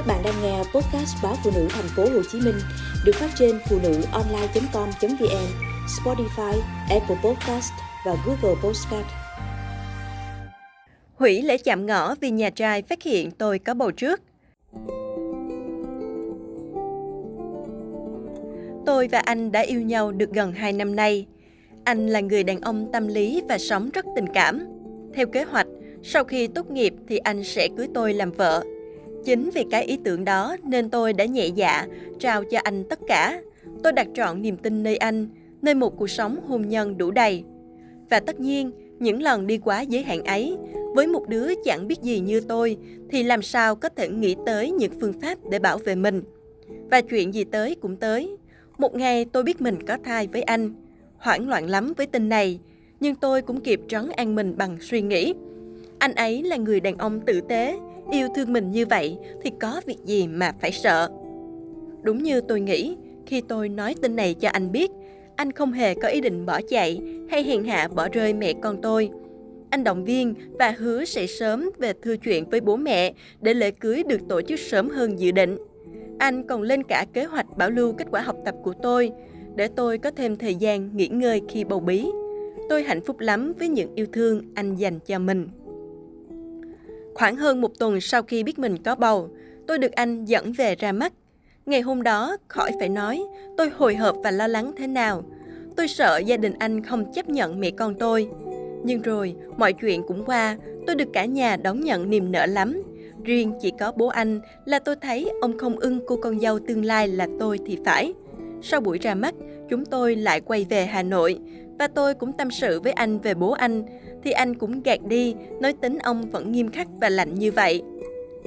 Các bạn đang nghe podcast báo Phụ Nữ Thành phố Hồ Chí Minh được phát trên phunuonline.com.vn, Spotify, Apple Podcast và Google Podcast. Hủy lễ chạm ngõ vì nhà trai phát hiện tôi có bầu trước. Tôi và anh đã yêu nhau được gần 2 năm nay. Anh là người đàn ông tâm lý và sống rất tình cảm. Theo kế hoạch, sau khi tốt nghiệp thì anh sẽ cưới tôi làm vợ. Chính vì cái ý tưởng đó nên tôi đã nhẹ dạ, trao cho anh tất cả. Tôi đặt trọn niềm tin nơi anh, nơi một cuộc sống hôn nhân đủ đầy. Và tất nhiên, những lần đi quá giới hạn ấy, với một đứa chẳng biết gì như tôi thì làm sao có thể nghĩ tới những phương pháp để bảo vệ mình. Và chuyện gì tới cũng tới. Một ngày tôi biết mình có thai với anh. Hoảng loạn lắm với tin này, nhưng tôi cũng kịp trấn an mình bằng suy nghĩ. Anh ấy là người đàn ông tử tế, yêu thương mình như vậy thì có việc gì mà phải sợ. Đúng như tôi nghĩ, khi tôi nói tin này cho anh biết, anh không hề có ý định bỏ chạy hay hèn hạ bỏ rơi mẹ con tôi. Anh động viên và hứa sẽ sớm về thưa chuyện với bố mẹ để lễ cưới được tổ chức sớm hơn dự định. Anh còn lên cả kế hoạch bảo lưu kết quả học tập của tôi, để tôi có thêm thời gian nghỉ ngơi khi bầu bí. Tôi hạnh phúc lắm với những yêu thương anh dành cho mình. Khoảng hơn một tuần sau khi biết mình có bầu, tôi được anh dẫn về ra mắt. Ngày hôm đó, khỏi phải nói, tôi hồi hộp và lo lắng thế nào. Tôi sợ gia đình anh không chấp nhận mẹ con tôi. Nhưng rồi, mọi chuyện cũng qua, tôi được cả nhà đón nhận niềm nở lắm. Riêng chỉ có bố anh là tôi thấy ông không ưng cô con dâu tương lai là tôi thì phải. Sau buổi ra mắt, chúng tôi lại quay về Hà Nội và tôi cũng tâm sự với anh về bố anh, thì anh cũng gạt đi, nói tính ông vẫn nghiêm khắc và lạnh như vậy.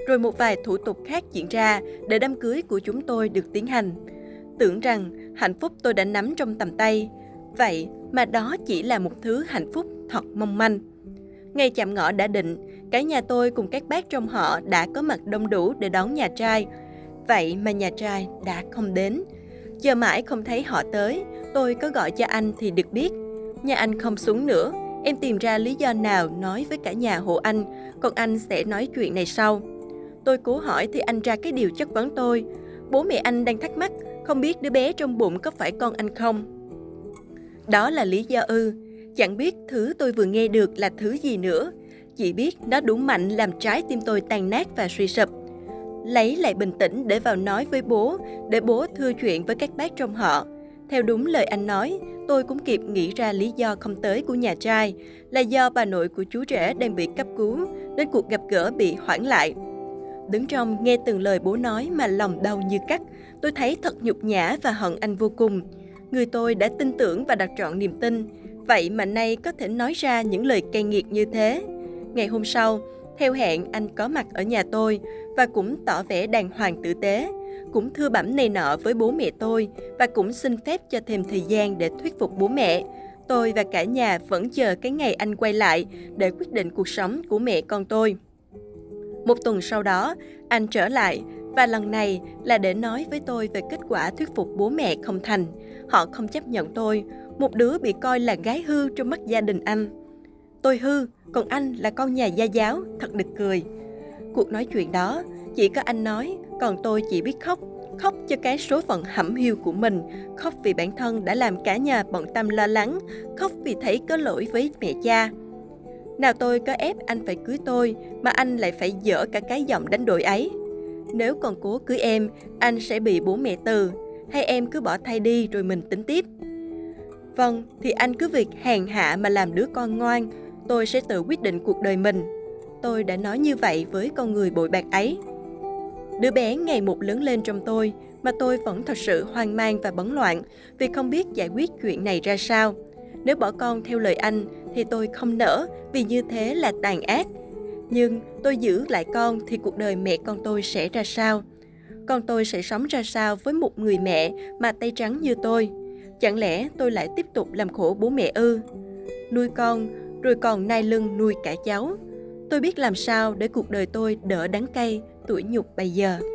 Rồi một vài thủ tục khác diễn ra để đám cưới của chúng tôi được tiến hành. Tưởng rằng hạnh phúc tôi đã nắm trong tầm tay, vậy mà đó chỉ là một thứ hạnh phúc thật mong manh. Ngày chạm ngõ đã định, cả nhà tôi cùng các bác trong họ đã có mặt đông đủ để đón nhà trai. Vậy mà nhà trai đã không đến. Chờ mãi không thấy họ tới, tôi có gọi cho anh thì được biết. Nhà anh không xuống nữa, em tìm ra lý do nào nói với cả nhà hộ anh, còn anh sẽ nói chuyện này sau. Tôi cố hỏi thì anh ra cái điều chất vấn tôi. Bố mẹ anh đang thắc mắc, không biết đứa bé trong bụng có phải con anh không? Đó là lý do ư? Chẳng biết thứ tôi vừa nghe được là thứ gì nữa. Chỉ biết nó đủ mạnh làm trái tim tôi tan nát và suy sụp. Lấy lại bình tĩnh để vào nói với bố, để bố thưa chuyện với các bác trong họ. Theo đúng lời anh nói, tôi cũng kịp nghĩ ra lý do không tới của nhà trai là do bà nội của chú rể đang bị cấp cứu nên cuộc gặp gỡ bị hoãn lại. Đứng trong nghe từng lời bố nói mà lòng đau như cắt, tôi thấy thật nhục nhã và hận anh vô cùng. Người tôi đã tin tưởng và đặt trọn niềm tin, vậy mà nay có thể nói ra những lời cay nghiệt như thế. Ngày hôm sau, theo hẹn anh có mặt ở nhà tôi và cũng tỏ vẻ đàng hoàng tử tế, cũng thưa bẩm này nọ với bố mẹ tôi và cũng xin phép cho thêm thời gian để thuyết phục bố mẹ. Tôi và cả nhà vẫn chờ cái ngày anh quay lại để quyết định cuộc sống của mẹ con tôi. Một tuần sau đó, anh trở lại và lần này là để nói với tôi về kết quả thuyết phục bố mẹ không thành. Họ không chấp nhận tôi, một đứa bị coi là gái hư trong mắt gia đình anh. Tôi hư, còn anh là con nhà gia giáo, thật nực cười. Cuộc nói chuyện đó, chỉ có anh nói, còn tôi chỉ biết khóc. Khóc cho cái số phận hẩm hiu của mình, khóc vì bản thân đã làm cả nhà bận tâm lo lắng, khóc vì thấy có lỗi với mẹ cha. Nào tôi có ép anh phải cưới tôi, mà anh lại phải dở cả cái giọng đánh đổi ấy. Nếu còn cố cưới em, anh sẽ bị bố mẹ từ, hay em cứ bỏ thai đi rồi mình tính tiếp. Vâng, thì anh cứ việc hèn hạ mà làm đứa con ngoan, tôi sẽ tự quyết định cuộc đời mình. Tôi đã nói như vậy với con người bội bạc ấy. Đứa bé ngày một lớn lên trong tôi, mà tôi vẫn thật sự hoang mang và bấn loạn vì không biết giải quyết chuyện này ra sao. Nếu bỏ con theo lời anh thì tôi không nỡ vì như thế là tàn ác. Nhưng tôi giữ lại con thì cuộc đời mẹ con tôi sẽ ra sao? Con tôi sẽ sống ra sao với một người mẹ mà tay trắng như tôi? Chẳng lẽ tôi lại tiếp tục làm khổ bố mẹ ư? Nuôi con, rồi còn nai lưng nuôi cả cháu. Tôi biết làm sao để cuộc đời tôi đỡ đắng cay, tủi nhục bây giờ.